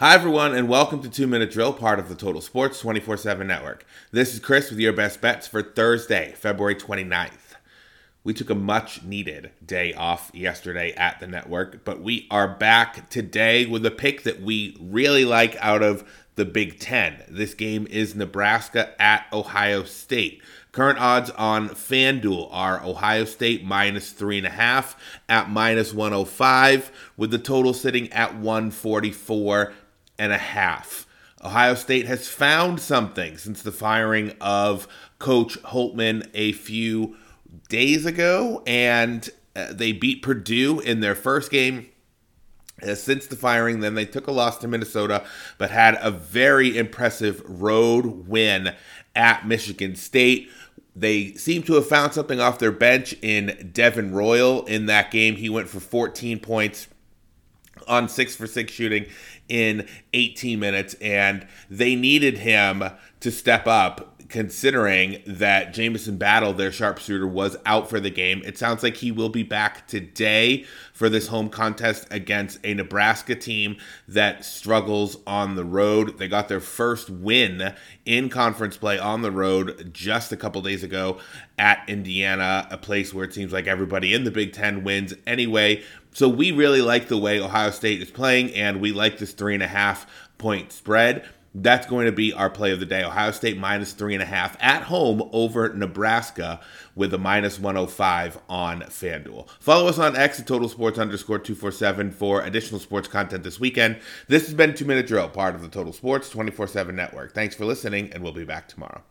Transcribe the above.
Hi everyone, and welcome to 2 Minute Drill, part of the Total Sports 24-7 Network. This is Chris with your best bets for Thursday, February 29th. We took a much-needed day off yesterday at the network, but we are back today with a pick that we really like out of the Big Ten. This game is Nebraska at Ohio State. Current odds on FanDuel are Ohio State -3.5 at -105, with the total sitting at 144.5. Ohio State has found something since the firing of Coach Holtman a few days ago, and they beat Purdue in their first game since the firing. Then they took a loss to Minnesota, but had a very impressive road win at Michigan State. They seem to have found something off their bench in Devin Royal in that game. He went for 14 points on 6-for-6 shooting in 18 minutes, and they needed him to step up, considering that Jameson Battle, their sharpshooter, was out for the game. It sounds like he will be back today for this home contest against a Nebraska team that struggles on the road. They got their first win in conference play on the road just a couple days ago at Indiana, a place where it seems like everybody in the Big Ten wins anyway. So we really like the way Ohio State is playing, and we like this 3.5-point spread. That's going to be our play of the day. Ohio State -3.5 at home over Nebraska with a -105 on FanDuel. Follow us on X at totalsports_247 for additional sports content this weekend. This has been 2 Minute Drill, part of the Total Sports 24-7 Network. Thanks for listening, and we'll be back tomorrow.